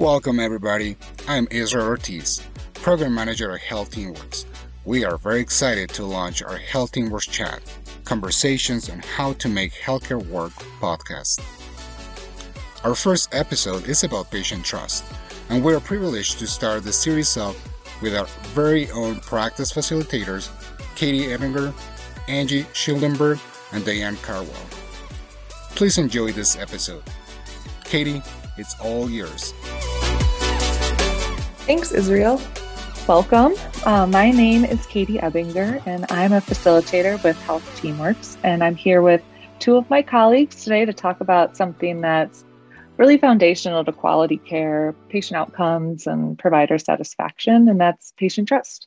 Welcome everybody, I'm Israel Ortiz, Program Manager at Health Teamworks. We are very excited to launch our Health Teamworks Chat, Conversations on How to Make Healthcare Work podcast. Our first episode is about patient trust, and we are privileged to start the series off with our very own practice facilitators, Katie Ebinger, Angie Schildenberg, and Diane Cardwell. Please enjoy this episode. Katie, it's all yours. Thanks, Israel. Welcome. My name is Katie Ebinger, and I'm a facilitator with Health Teamworks, and I'm here with two of my colleagues today to talk about something that's really foundational to quality care, patient outcomes, and provider satisfaction, and that's patient trust.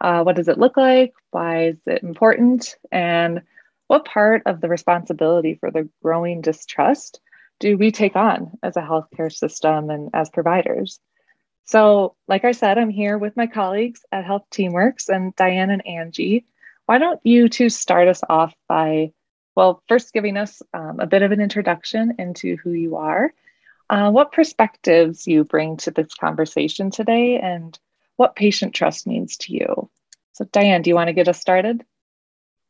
What does it look like? Why is it important? And what part of the responsibility for the growing distrust do we take on as a healthcare system and as providers? So, like I said, I'm here with my colleagues at Health Teamworks, and Diane and Angie. Why don't you two start us off by, well, first giving us a bit of an introduction into who you are, what perspectives you bring to this conversation today, and what patient trust means to you. So, Diane, do you want to get us started?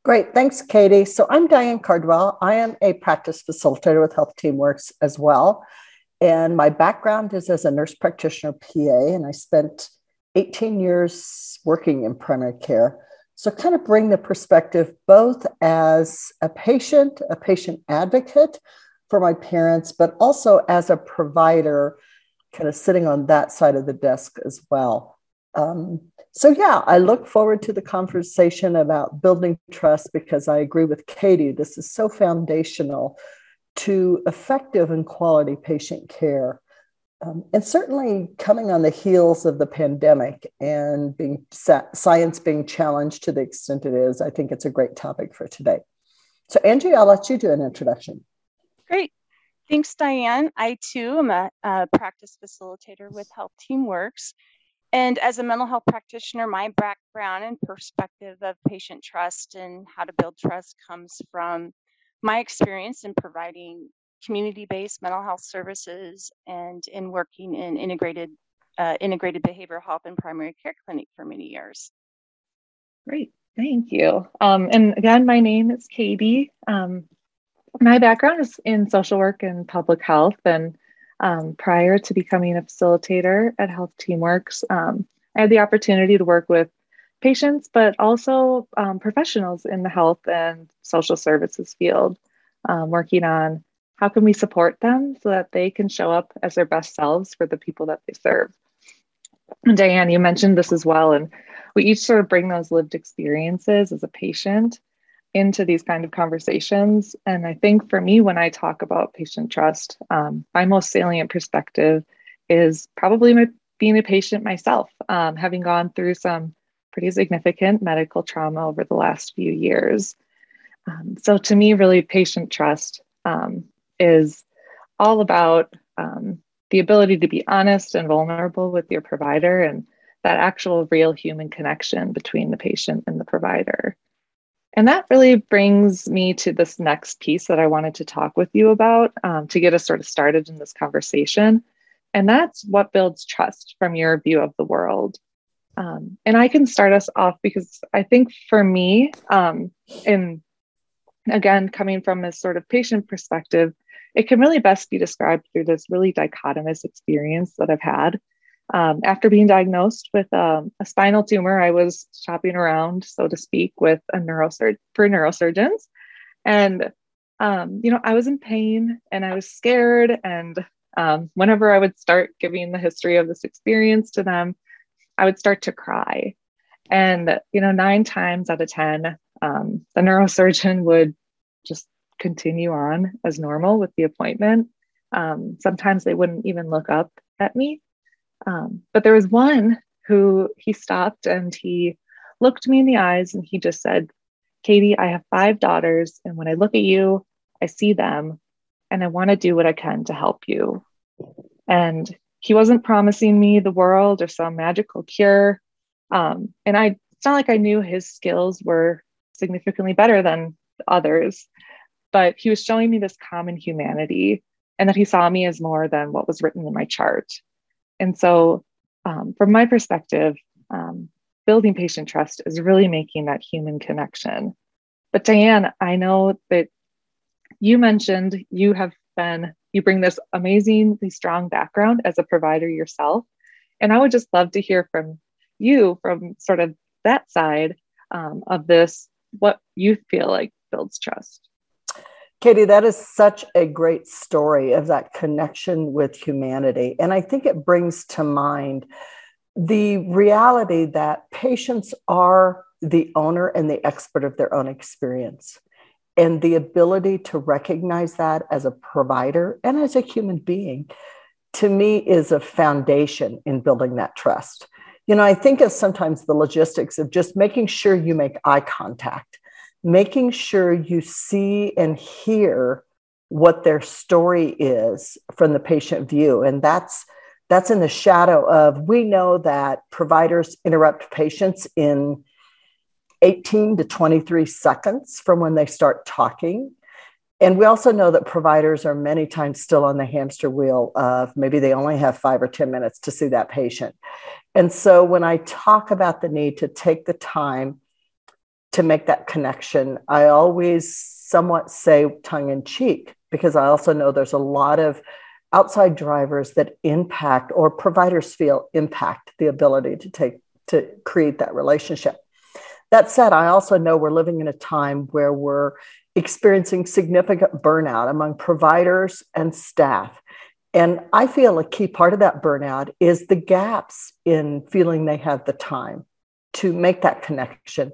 Great. Thanks, Katie. So I'm Diane Cardwell. I am a practice facilitator with Health Teamworks as well. And my background is as a nurse practitioner PA, and I spent 18 years working in primary care. So kind of bring the perspective both as a patient advocate for my parents, but also as a provider, kind of sitting on that side of the desk as well. So I look forward to the conversation about building trust, because I agree with Katie, this is so foundational to effective and quality patient care. And certainly coming on the heels of the pandemic and being science being challenged to the extent it is, I think it's a great topic for today. So Angie, I'll let you do an introduction. Great. Thanks, Diane. I too am a practice facilitator with Health Teamworks. And as a mental health practitioner, my background and perspective of patient trust and how to build trust comes from my experience in providing community-based mental health services and in working in integrated behavioral health and primary care clinic for many years. Great, thank you. And again, my name is Katie. My background is in social work and public health. And prior to becoming a facilitator at Health Teamworks, I had the opportunity to work with patients, but also professionals in the health and social services field, working on how can we support them so that they can show up as their best selves for the people that they serve. And Diane, you mentioned this as well, and we each sort of bring those lived experiences as a patient into these kind of conversations. And I think for me, when I talk about patient trust, my most salient perspective is probably being a patient myself, having gone through some pretty significant medical trauma over the last few years. So to me, really, patient trust is all about the ability to be honest and vulnerable with your provider, and that actual real human connection between the patient and the provider. And that really brings me to this next piece that I wanted to talk with you about to get us sort of started in this conversation. And that's what builds trust from your view of the world. And I can start us off because I think for me, and again, coming from this sort of patient perspective, it can really best be described through this really dichotomous experience that I've had. After being diagnosed with a spinal tumor, I was shopping around, so to speak, with for neurosurgeons. And, I was in pain and I was scared. And whenever I would start giving the history of this experience to them, I would start to cry. And, 9 times out of 10, the neurosurgeon would just continue on as normal with the appointment. Sometimes they wouldn't even look up at me. But there was one who he stopped and he looked me in the eyes and he just said, "Katie, I have 5 daughters. And when I look at you, I see them and I want to do what I can to help you." And he wasn't promising me the world or some magical cure. It's not like I knew his skills were significantly better than others, but he was showing me this common humanity and that he saw me as more than what was written in my chart. And so from my perspective, building patient trust is really making that human connection. But Diane, I know that you mentioned you bring this amazingly strong background as a provider yourself. And I would just love to hear from you, from sort of that side of this, what you feel like builds trust. Katie, that is such a great story of that connection with humanity. And I think it brings to mind the reality that patients are the owner and the expert of their own experience. And the ability to recognize that as a provider and as a human being, to me, is a foundation in building that trust. You know, I think of sometimes the logistics of just making sure you make eye contact, making sure you see and hear what their story is from the patient view. And that's in the shadow of, we know that providers interrupt patients in 18 to 23 seconds from when they start talking. And we also know that providers are many times still on the hamster wheel of maybe they only have 5 or 10 minutes to see that patient. And so when I talk about the need to take the time to make that connection, I always somewhat say tongue in cheek, because I also know there's a lot of outside drivers that impact, or providers feel impact, the ability to create that relationship. That said, I also know we're living in a time where we're experiencing significant burnout among providers and staff. And I feel a key part of that burnout is the gaps in feeling they have the time to make that connection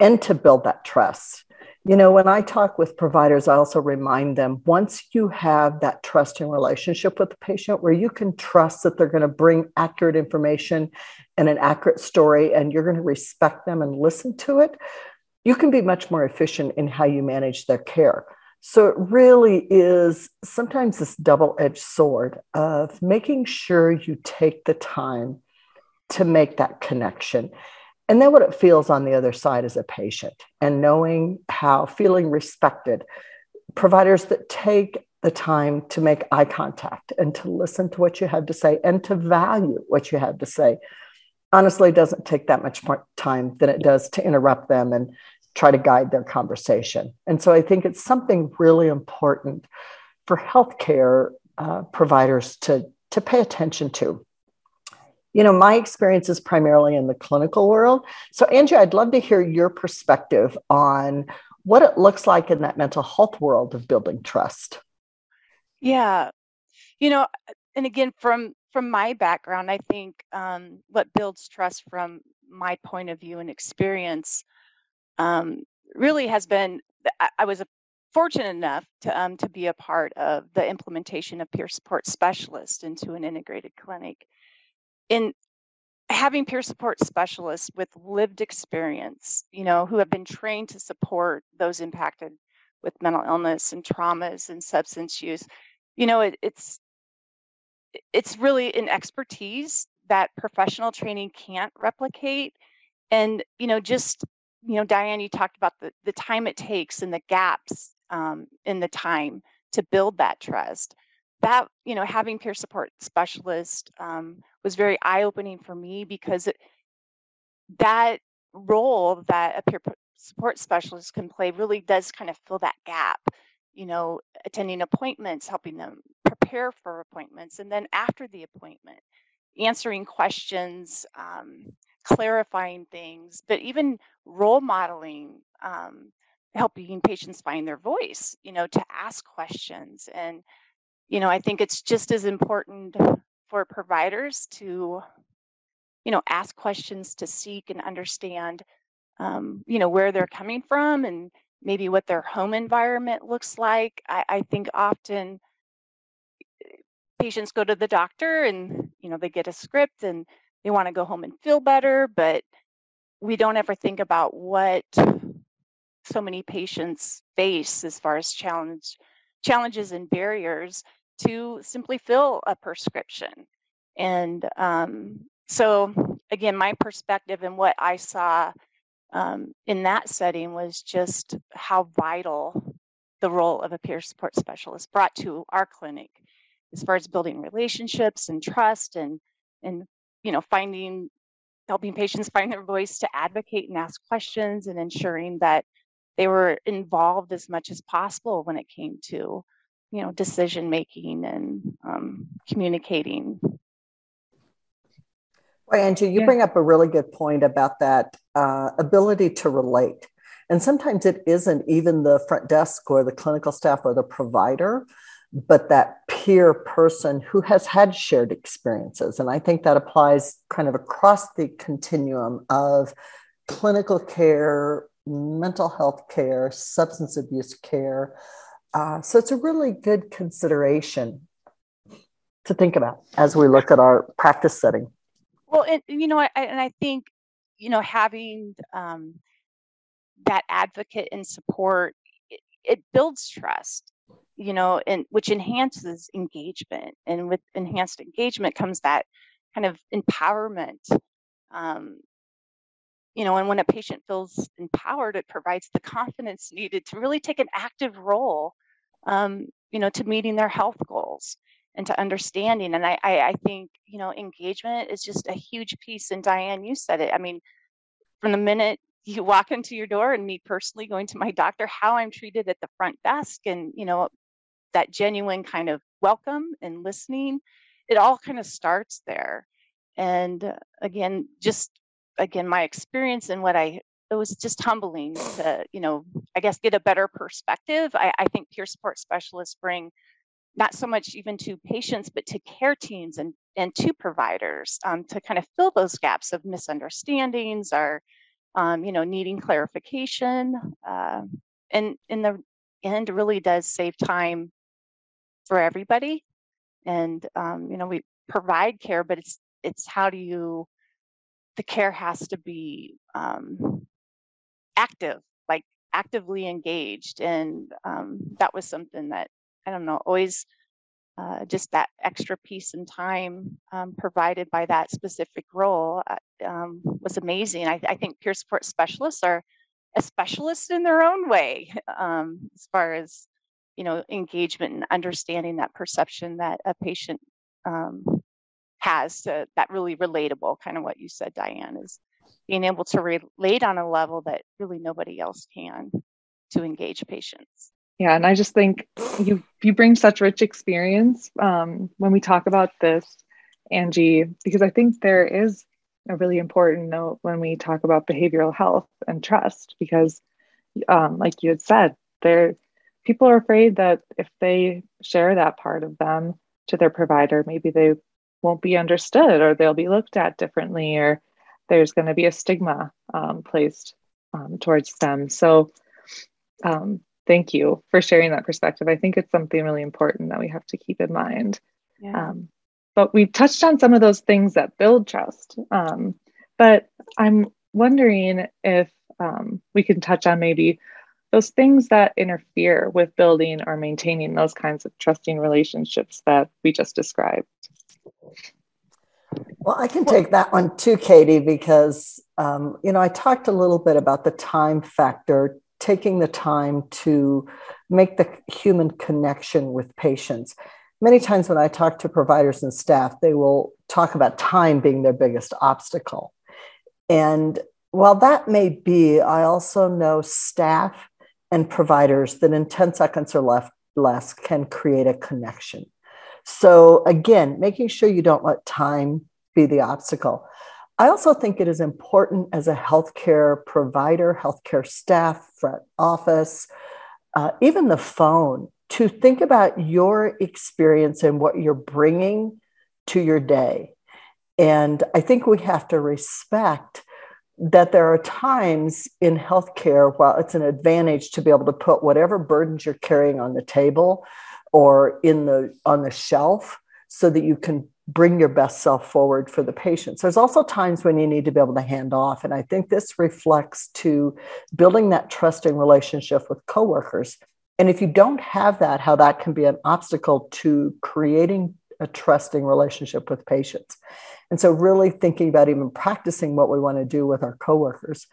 and to build that trust. You know, when I talk with providers, I also remind them, once you have that trust and relationship with the patient where you can trust that they're going to bring accurate information and an accurate story, and you're going to respect them and listen to it, you can be much more efficient in how you manage their care. So it really is sometimes this double-edged sword of making sure you take the time to make that connection. And then what it feels on the other side as a patient, and knowing how, feeling respected. Providers that take the time to make eye contact and to listen to what you have to say and to value what you have to say, honestly, doesn't take that much more time than it does to interrupt them and try to guide their conversation. And so I think it's something really important for healthcare providers to pay attention to. You know, my experience is primarily in the clinical world. So, Angie, I'd love to hear your perspective on what it looks like in that mental health world of building trust. Yeah. You know, and again, from my background, I think what builds trust from my point of view and experience really has been, I was fortunate enough to be a part of the implementation of peer support specialists into an integrated clinic. In having peer support specialists with lived experience, you know, who have been trained to support those impacted with mental illness and traumas and substance use, you know, it's really an expertise that professional training can't replicate. And, you know, just, you know, Diane, you talked about the time it takes and the gaps in the time to build that trust. That, you know, having peer support specialist was very eye-opening for me, because that role that a peer support specialist can play really does kind of fill that gap, you know, attending appointments, helping them prepare for appointments, and then after the appointment, answering questions, clarifying things, but even role modeling, helping patients find their voice, you know, to ask questions. And you know, I think it's just as important for providers to, you know, ask questions, to seek and understand, you know, where they're coming from and maybe what their home environment looks like. I think often patients go to the doctor and, you know, they get a script and they want to go home and feel better, but we don't ever think about what so many patients face as far as challenges and barriers to simply fill a prescription. And so again, my perspective and what I saw in that setting was just how vital the role of a peer support specialist brought to our clinic as far as building relationships and trust and and, you know, helping patients find their voice to advocate and ask questions, and ensuring that they were involved as much as possible when it came to, you know, decision making and communicating. Well, Angie, you bring up a really good point about that ability to relate. And sometimes it isn't even the front desk or the clinical staff or the provider, but that peer person who has had shared experiences. And I think that applies kind of across the continuum of clinical care, mental health care, substance abuse care. So it's a really good consideration to think about as we look at our practice setting. Well, and, you know, I think, you know, having that advocate and support, it builds trust, you know, and which enhances engagement. And with enhanced engagement comes that kind of empowerment, you know, and when a patient feels empowered, it provides the confidence needed to really take an active role, you know, to meeting their health goals and to understanding. And I think, you know, engagement is just a huge piece. And Diane, you said it. I mean, from the minute you walk into your door, and me personally going to my doctor, how I'm treated at the front desk, and, you know, that genuine kind of welcome and listening, it all kind of starts there. And again, my experience and it was just humbling to, you know, I guess, get a better perspective. I think peer support specialists bring not so much even to patients, but to care teams and to providers to kind of fill those gaps of misunderstandings or, you know, needing clarification. And in the end, really does save time for everybody. And, you know, we provide care, but it's how do you, the care has to be active, like actively engaged. And that was something that, I don't know, always just that extra piece and time provided by that specific role was amazing. I think peer support specialists are a specialist in their own way as far as, you know, engagement and understanding that perception that a patient has, that really relatable, kind of what you said, Diane, is being able to relate on a level that really nobody else can to engage patients. Yeah, and I just think you bring such rich experience when we talk about this, Angie, because I think there is a really important note when we talk about behavioral health and trust, because like you had said, people are afraid that if they share that part of them to their provider, maybe they won't be understood, or they'll be looked at differently, or there's going to be a stigma placed towards them. So, thank you for sharing that perspective. I think it's something really important that we have to keep in mind. Yeah. But we've touched on some of those things that build trust. But I'm wondering if we can touch on maybe those things that interfere with building or maintaining those kinds of trusting relationships that we just described. Well, I can take that one too, Katie, because, you know, I talked a little bit about the time factor, taking the time to make the human connection with patients. Many times when I talk to providers and staff, they will talk about time being their biggest obstacle. And while that may be, I also know staff and providers that in 10 seconds or less can create a connection. So again, making sure you don't let time be the obstacle. I also think it is important as a healthcare provider, healthcare staff, front office, even the phone, to think about your experience and what you're bringing to your day. And I think we have to respect that there are times in healthcare, while it's an advantage to be able to put whatever burdens you're carrying on the table or on the shelf so that you can bring your best self forward for the patients. There's also times when you need to be able to hand off. And I think this reflects to building that trusting relationship with coworkers. And if you don't have that, how that can be an obstacle to creating a trusting relationship with patients. And so really thinking about even practicing what we want to do with our coworkers.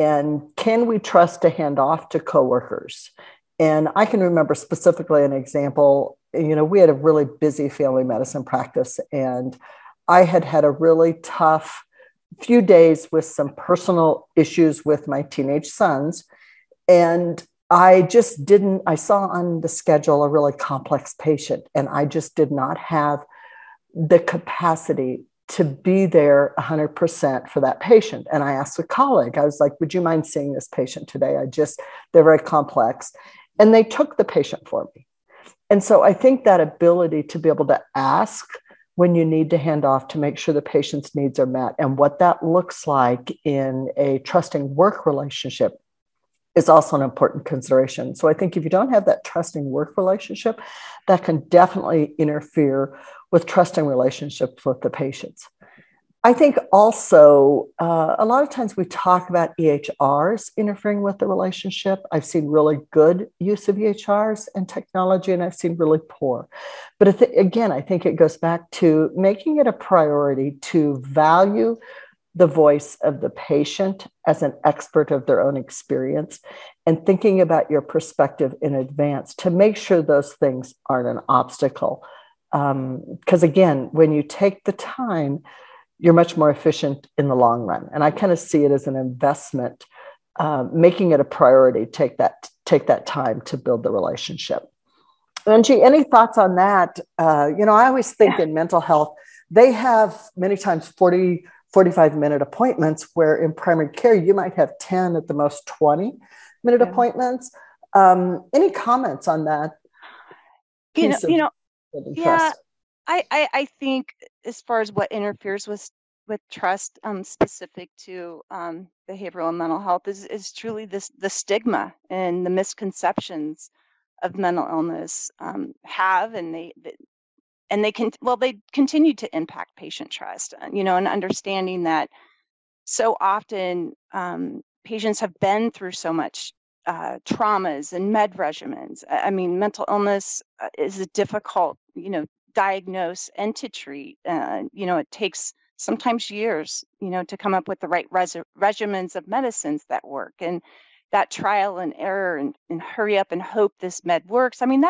And can we trust to hand off to coworkers? And I can remember specifically an example. You know, we had a really busy family medicine practice, and I had had a really tough few days with some personal issues with my teenage sons. And I just didn't, I saw on the schedule a really complex patient, and I just did not have the capacity to be there 100% for that patient. And I asked a colleague, I was like, would you mind seeing this patient today? They're very complex. And they took the patient for me. And so I think that ability to be able to ask when you need to hand off to make sure the patient's needs are met, and what that looks like in a trusting work relationship, is also an important consideration. So I think if you don't have that trusting work relationship, that can definitely interfere with trusting relationships with the patients. I think also a lot of times we talk about EHRs interfering with the relationship. I've seen really good use of EHRs and technology, and I've seen really poor. But again, I think it goes back to making it a priority to value the voice of the patient as an expert of their own experience, and thinking about your perspective in advance to make sure those things aren't an obstacle. Because again, when you take the time, you're much more efficient in the long run. And I kind of see it as an investment, making it a priority, take that time to build the relationship. Angie, any thoughts on that? I always think in mental health, they have many times 40, 45-minute appointments, where in primary care, you might have 10, at the most 20-minute appointments. Any comments on that? I think as far as what interferes with trust, specific to behavioral and mental health, is truly the stigma and the misconceptions of mental illness have, and they continue to impact patient trust, and understanding that so often patients have been through so much traumas and med regimens. I mean, mental illness is a difficult, diagnose and to treat. It takes sometimes years, to come up with the right regimens of medicines that work, and that trial and error and hurry up and hope this med works. I mean,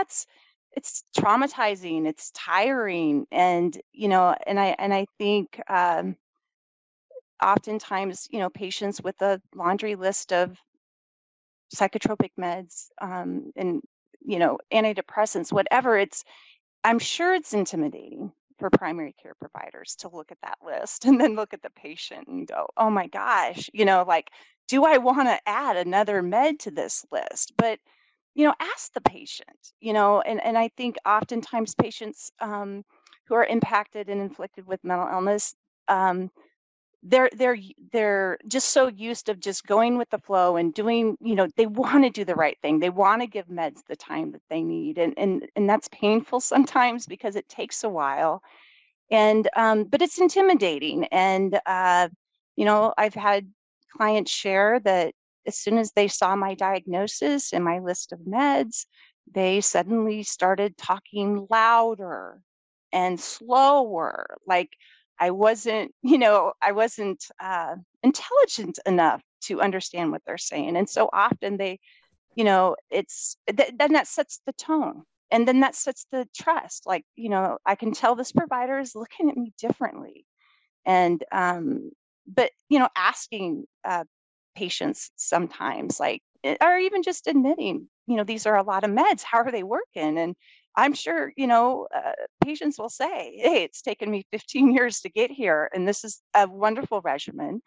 it's traumatizing, it's tiring. And, I think oftentimes, patients with a laundry list of psychotropic meds and antidepressants, whatever, I'm sure it's intimidating for primary care providers to look at that list and then look at the patient and go, oh my gosh, do I want to add another med to this list? But ask the patient, and I think oftentimes patients who are impacted and inflicted with mental illness, they're just so used to just going with the flow and doing, they want to do the right thing. They want to give meds the time that they need. And that's painful sometimes because it takes a while. And, but it's intimidating. And, I've had clients share that as soon as they saw my diagnosis and my list of meds, they suddenly started talking louder and slower. Like I wasn't intelligent enough to understand what they're saying. And so often then that sets the tone, and then that sets the trust. Like, I can tell this provider is looking at me differently. And, asking, patients sometimes, like, or even just admitting, these are a lot of meds, how are they working? And I'm sure, patients will say, hey, it's taken me 15 years to get here, and this is a wonderful regimen.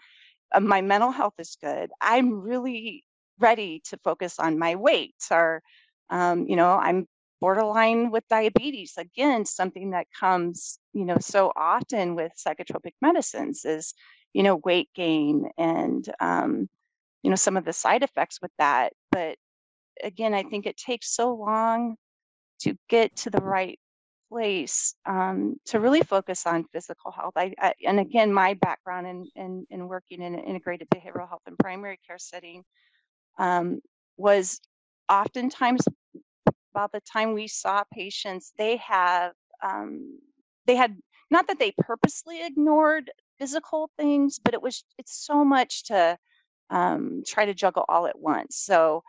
My mental health is good. I'm really ready to focus on my weight, or, I'm borderline with diabetes. Again, something that comes, so often with psychotropic medicines is, weight gain and, some of the side effects with that. But again, I think it takes so long to get to the right place to really focus on physical health. And again, my background in working in an integrated behavioral health and primary care setting was oftentimes by the time we saw patients, they had not that they purposely ignored physical things, but it's so much to try to juggle all at once. So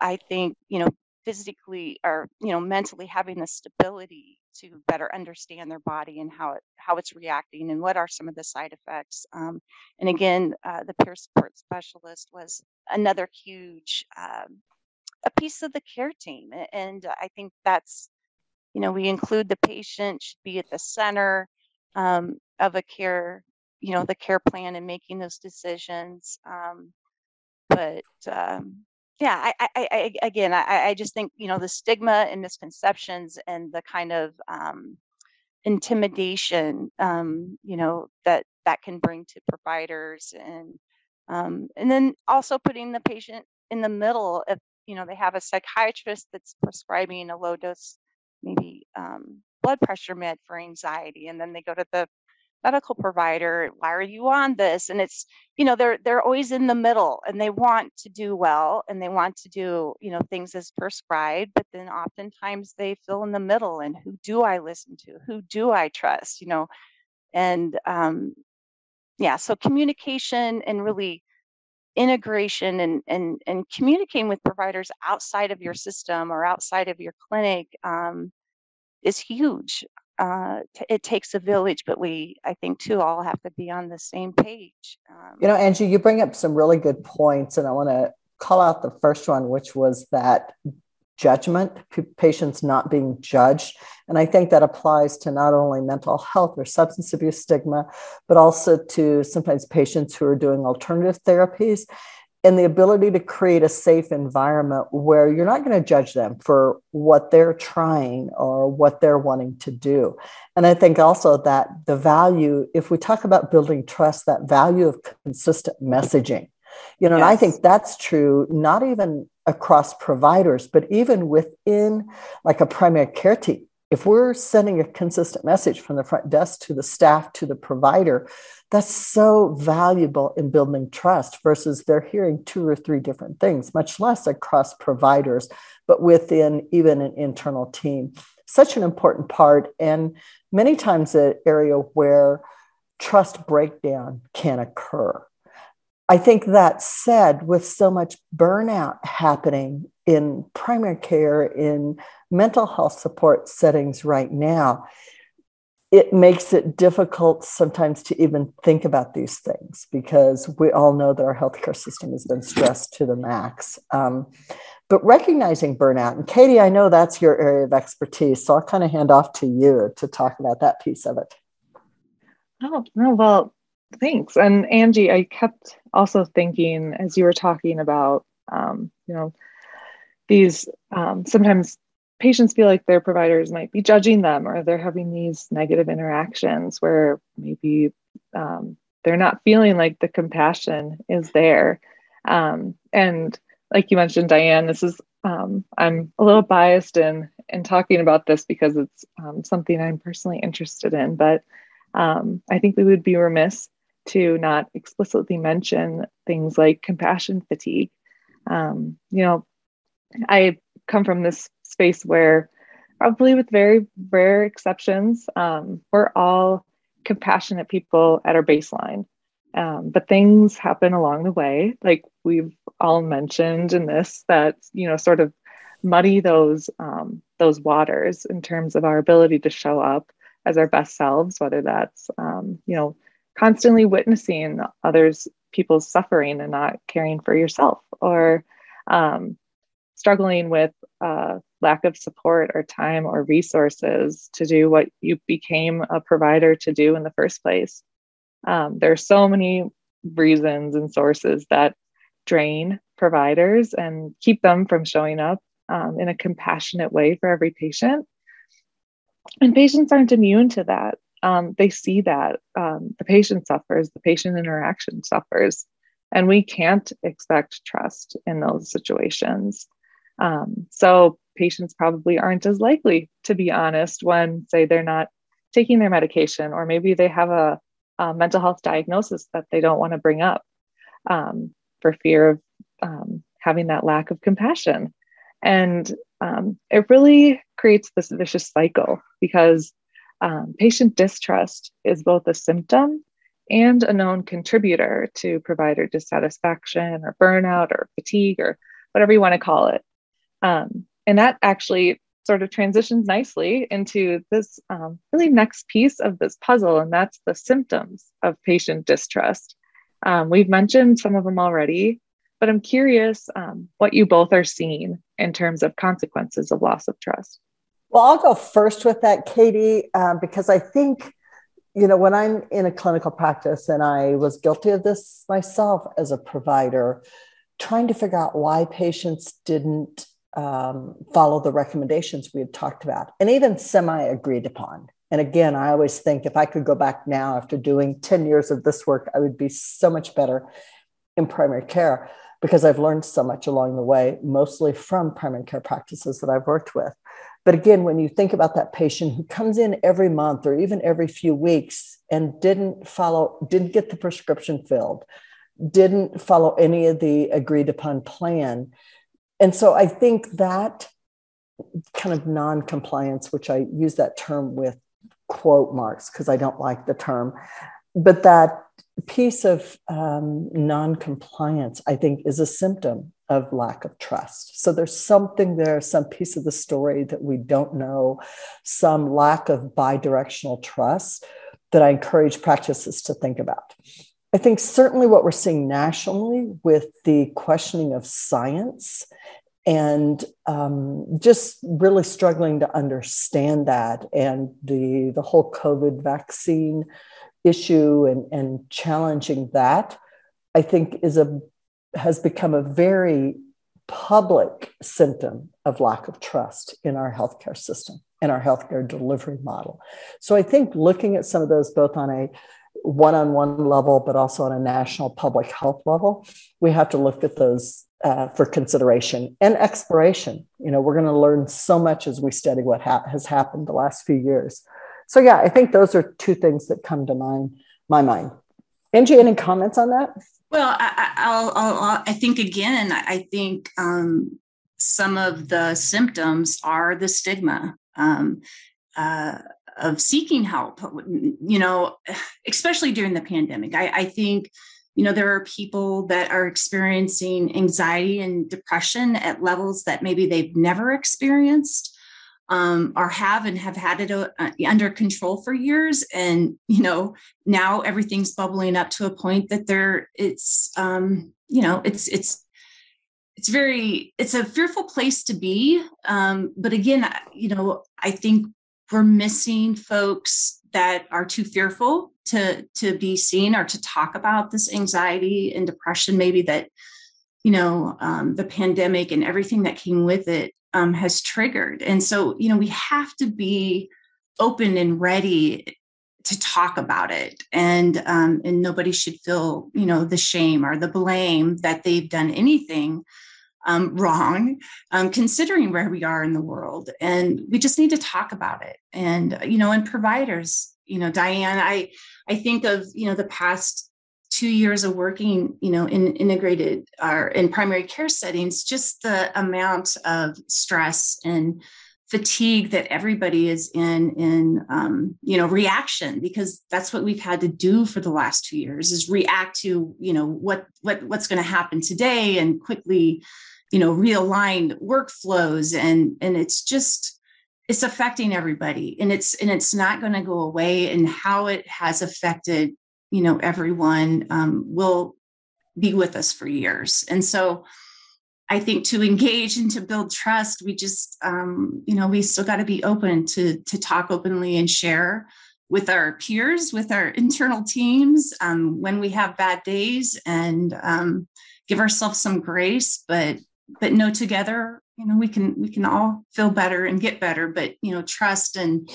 I think, physically or mentally having the stability to better understand their body and how it's reacting and what are some of the side effects. And again, the peer support specialist was another huge a piece of the care team. And I think that's, you know, we include the patient should be at the center of a care, you know, the care plan and making those decisions. Yeah, I just think, you know, the stigma and misconceptions and the kind of intimidation, you know, that can bring to providers, and then also putting the patient in the middle. If, you know, they have a psychiatrist that's prescribing a low dose, maybe blood pressure med for anxiety, and then they go to the medical provider, why are you on this? And it's, you know, they're always in the middle, and they want to do well, and they want to do, you know, things as prescribed, but then oftentimes they feel in the middle, and who do I listen to? Who do I trust? You know, and yeah, so communication and really integration and communicating with providers outside of your system or outside of your clinic is huge. It takes a village, but we, I think, too, all have to be on the same page. You know, Angie, you bring up some really good points, and I want to call out the first one, which was that judgment, patients not being judged. And I think that applies to not only mental health or substance abuse stigma, but also to sometimes patients who are doing alternative therapies, and the ability to create a safe environment where you're not going to judge them for what they're trying or what they're wanting to do. And I think also that the value, if we talk about building trust, that value of consistent messaging, you know, yes. And I think that's true, not even across providers, but even within like a primary care team. If we're sending a consistent message from the front desk to the staff, to the provider, that's so valuable in building trust versus they're hearing 2 or 3 different things, much less across providers, but within even an internal team. Such an important part, and many times an area where trust breakdown can occur. I think that said, with so much burnout happening in primary care, in mental health support settings right now, it makes it difficult sometimes to even think about these things, because we all know that our healthcare system has been stressed to the max. But recognizing burnout, and Katie, I know that's your area of expertise, so I'll kind of hand off to you to talk about that piece of it. Oh, well, thanks. And Angie, I kept also thinking as you were talking about, you know, these sometimes patients feel like their providers might be judging them, or they're having these negative interactions where maybe they're not feeling like the compassion is there. And like you mentioned, Diane, this is, I'm a little biased in talking about this because it's something I'm personally interested in, but I think we would be remiss to not explicitly mention things like compassion fatigue. You know, I come from this space where, probably with very rare exceptions, we're all compassionate people at our baseline. But things happen along the way, like we've all mentioned in this, that, you know, sort of muddy those waters in terms of our ability to show up as our best selves, whether that's, you know, constantly witnessing others, people's suffering and not caring for yourself, or, struggling with lack of support or time or resources to do what you became a provider to do in the first place. There are so many reasons and sources that drain providers and keep them from showing up in a compassionate way for every patient. And patients aren't immune to that. They see that the patient suffers, the patient interaction suffers, and we can't expect trust in those situations. So patients probably aren't as likely to be honest when, say, they're not taking their medication, or maybe they have a mental health diagnosis that they don't want to bring up for fear of having that lack of compassion. And it really creates this vicious cycle, because patient distrust is both a symptom and a known contributor to provider dissatisfaction or burnout or fatigue or whatever you want to call it. And that actually sort of transitions nicely into this really next piece of this puzzle, and that's the symptoms of patient distrust. We've mentioned some of them already, but I'm curious what you both are seeing in terms of consequences of loss of trust. Well, I'll go first with that, Katie, because I think, you know, when I'm in a clinical practice, and I was guilty of this myself as a provider, trying to figure out why patients didn't follow the recommendations we had talked about and even semi-agreed upon. And again, I always think if I could go back now after doing 10 years of this work, I would be so much better in primary care because I've learned so much along the way, mostly from primary care practices that I've worked with. But again, when you think about that patient who comes in every month or even every few weeks and didn't get the prescription filled, didn't follow any of the agreed upon plan. And so I think that kind of non-compliance, which I use that term with quote marks because I don't like the term, but that piece of non-compliance, I think, is a symptom of lack of trust. So there's something there, some piece of the story that we don't know, some lack of bi-directional trust that I encourage practices to think about. I think certainly what we're seeing nationally with the questioning of science and just really struggling to understand that, and the whole COVID vaccine issue and challenging that, I think has become a very public symptom of lack of trust in our healthcare system and our healthcare delivery model. So I think looking at some of those both on a one-on-one level, but also on a national public health level, we have to look at those for consideration and exploration. You know, we're going to learn so much as we study what has happened the last few years. So yeah, I think those are two things that come to my mind. Angie, any comments on that? Well, I think some of the symptoms are the stigma of seeking help, you know, especially during the pandemic. I think, you know, there are people that are experiencing anxiety and depression at levels that maybe they've never experienced or have had it under control for years. And, you know, now everything's bubbling up to a point that it's a fearful place to be. But again, you know, I think we're missing folks that are too fearful to be seen or to talk about this anxiety and depression, maybe that, you know, the pandemic and everything that came with it has triggered. And so, you know, we have to be open and ready to talk about it. And nobody should feel, you know, the shame or the blame that they've done anything wrong, considering where we are in the world. And we just need to talk about it. And, you know, and providers, you know, Diane, I think of, you know, the past 2 years of working, you know, in integrated or in primary care settings, just the amount of stress and fatigue that everybody is in, you know, reaction, because that's what we've had to do for the last 2 years is react to, you know, what's going to happen today and quickly, you know, realign workflows. And it's just, it's affecting everybody, and it's not going to go away, and how it has affected, you know, everyone will be with us for years. And so I think to engage and to build trust, we just, you know, we still got to be open to talk openly and share with our peers, with our internal teams, when we have bad days, and give ourselves some grace, but know together, you know, we can all feel better and get better. But, you know, trust and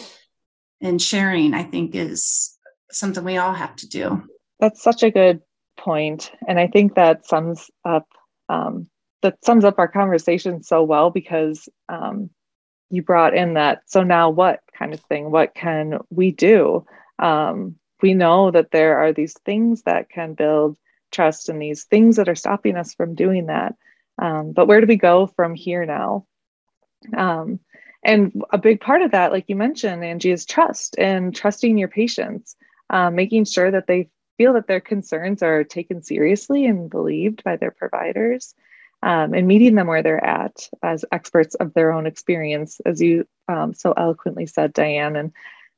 sharing, I think, is something we all have to do. That's such a good point. And I think that sums up our conversation so well, because you brought in that, so now what kind of thing, what can we do? We know that there are these things that can build trust and these things that are stopping us from doing that. But where do we go from here now? And a big part of that, like you mentioned, Angie, is trust and trusting your patients, making sure that they feel that their concerns are taken seriously and believed by their providers. and meeting them where they're at as experts of their own experience, as you so eloquently said, Diane. And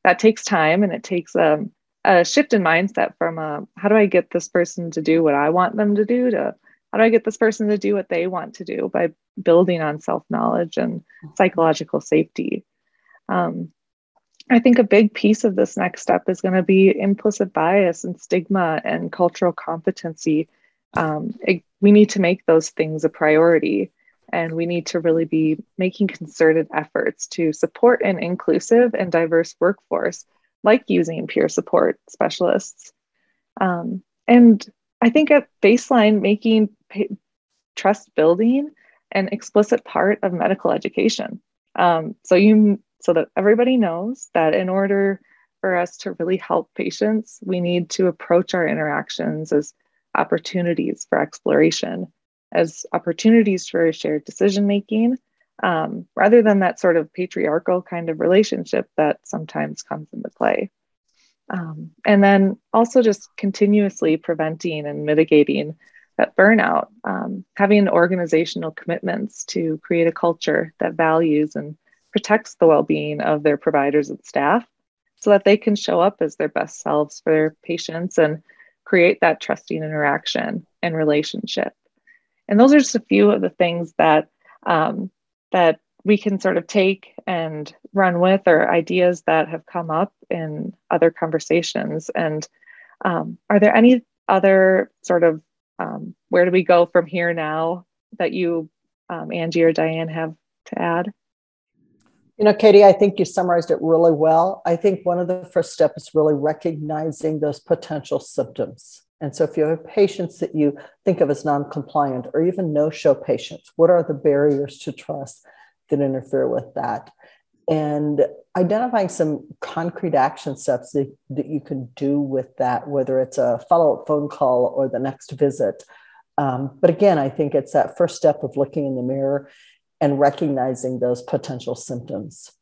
that takes time, and it takes a shift in mindset from how do I get this person to do what I want them to do, to how do I get this person to do what they want to do, by building on self-knowledge and psychological safety. I think a big piece of this next step is going to be implicit bias and stigma and cultural competency. We need to make those things a priority, and we need to really be making concerted efforts to support an inclusive and diverse workforce, like using peer support specialists. And I think at baseline, making trust building an explicit part of medical education. So that everybody knows that in order for us to really help patients, we need to approach our interactions as opportunities for exploration, as opportunities for shared decision-making, rather than that sort of patriarchal kind of relationship that sometimes comes into play. And then also just continuously preventing and mitigating that burnout, having organizational commitments to create a culture that values and protects the well-being of their providers and staff, so that they can show up as their best selves for their patients and create that trusting interaction and relationship. And those are just a few of the things that that we can sort of take and run with, or ideas that have come up in other conversations. And are there any other sort of where do we go from here now that you, Angie or Diane, have to add? You know, Katie, I think you summarized it really well. I think one of the first steps is really recognizing those potential symptoms. And so if you have patients that you think of as non-compliant, or even no-show patients, what are the barriers to trust that interfere with that? And identifying some concrete action steps that you can do with that, whether it's a follow-up phone call or the next visit. But again, I think it's that first step of looking in the mirror and recognizing those potential symptoms.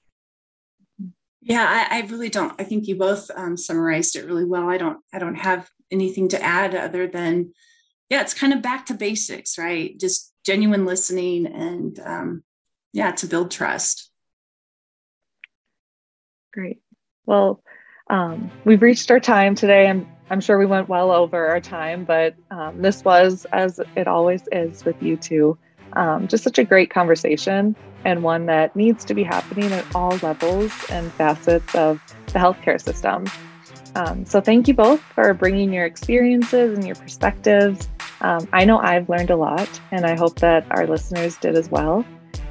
Yeah, I really don't. I think you both summarized it really well. I don't have anything to add other than, yeah, it's kind of back to basics, right? Just genuine listening and to build trust. Great. Well, we've reached our time today, and I'm sure we went well over our time, but this was, as it always is with you two, just such a great conversation, and one that needs to be happening at all levels and facets of the healthcare system. So thank you both for bringing your experiences and your perspectives. I know I've learned a lot, and I hope that our listeners did as well.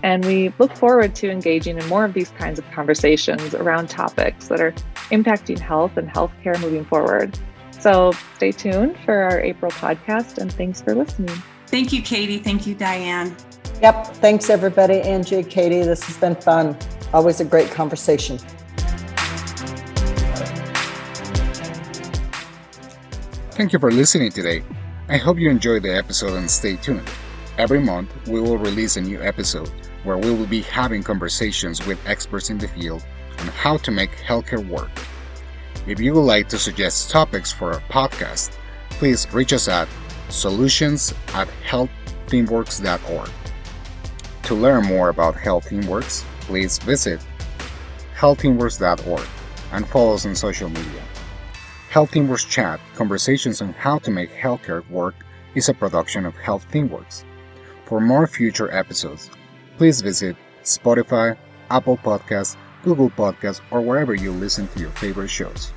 And we look forward to engaging in more of these kinds of conversations around topics that are impacting health and healthcare moving forward. So stay tuned for our April podcast, and thanks for listening. Thank you, Katie. Thank you, Diane. Yep. Thanks, everybody. Angie, Katie, this has been fun. Always a great conversation. Thank you for listening today. I hope you enjoyed the episode, and stay tuned. Every month, we will release a new episode where we will be having conversations with experts in the field on how to make healthcare work. If you would like to suggest topics for our podcast, please reach us at solutions@healthteamworks.org. To learn more about Health Teamworks, please visit healthteamworks.org and follow us on social media. Health Teamworks Chat, conversations on how to make healthcare work, is a production of Health Teamworks. For more future episodes, please visit Spotify, Apple Podcasts, Google Podcasts, or wherever you listen to your favorite shows.